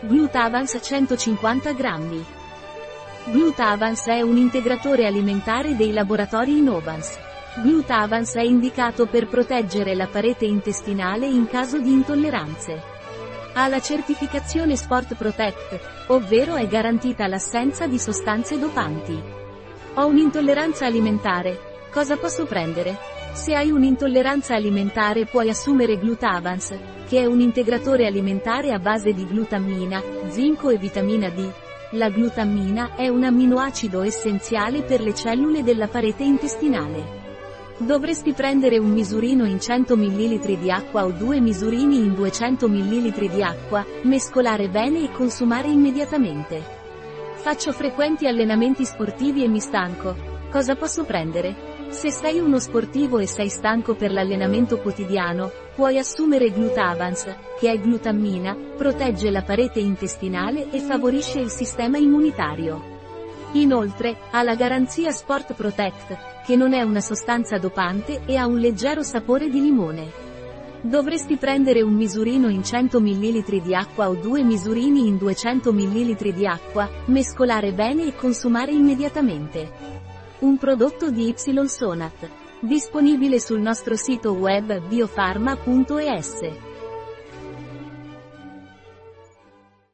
Glutavance 150 grammi. Glutavance è un integratore alimentare dei laboratori Inovance. Glutavance è indicato per proteggere la parete intestinale in caso di intolleranze. Ha la certificazione Sport Protect, ovvero è garantita l'assenza di sostanze dopanti. Ho un'intolleranza alimentare. Cosa posso prendere? Se hai un'intolleranza alimentare puoi assumere Glutavance, che è un integratore alimentare a base di glutammina, zinco e vitamina D. La glutammina è un amminoacido essenziale per le cellule della parete intestinale. Dovresti prendere un misurino in 100 ml di acqua o 2 misurini in 200 ml di acqua, mescolare bene e consumare immediatamente. Faccio frequenti allenamenti sportivi e mi stanco. Cosa posso prendere? Se sei uno sportivo e sei stanco per l'allenamento quotidiano, puoi assumere Glutavance, che è glutammina, protegge la parete intestinale e favorisce il sistema immunitario. Inoltre, ha la garanzia Sport Protect, che non è una sostanza dopante e ha un leggero sapore di limone. Dovresti prendere un misurino in 100 ml di acqua o 2 misurini in 200 ml di acqua, mescolare bene e consumare immediatamente. Un prodotto di YSONUT. Disponibile sul nostro sito web biofarma.es.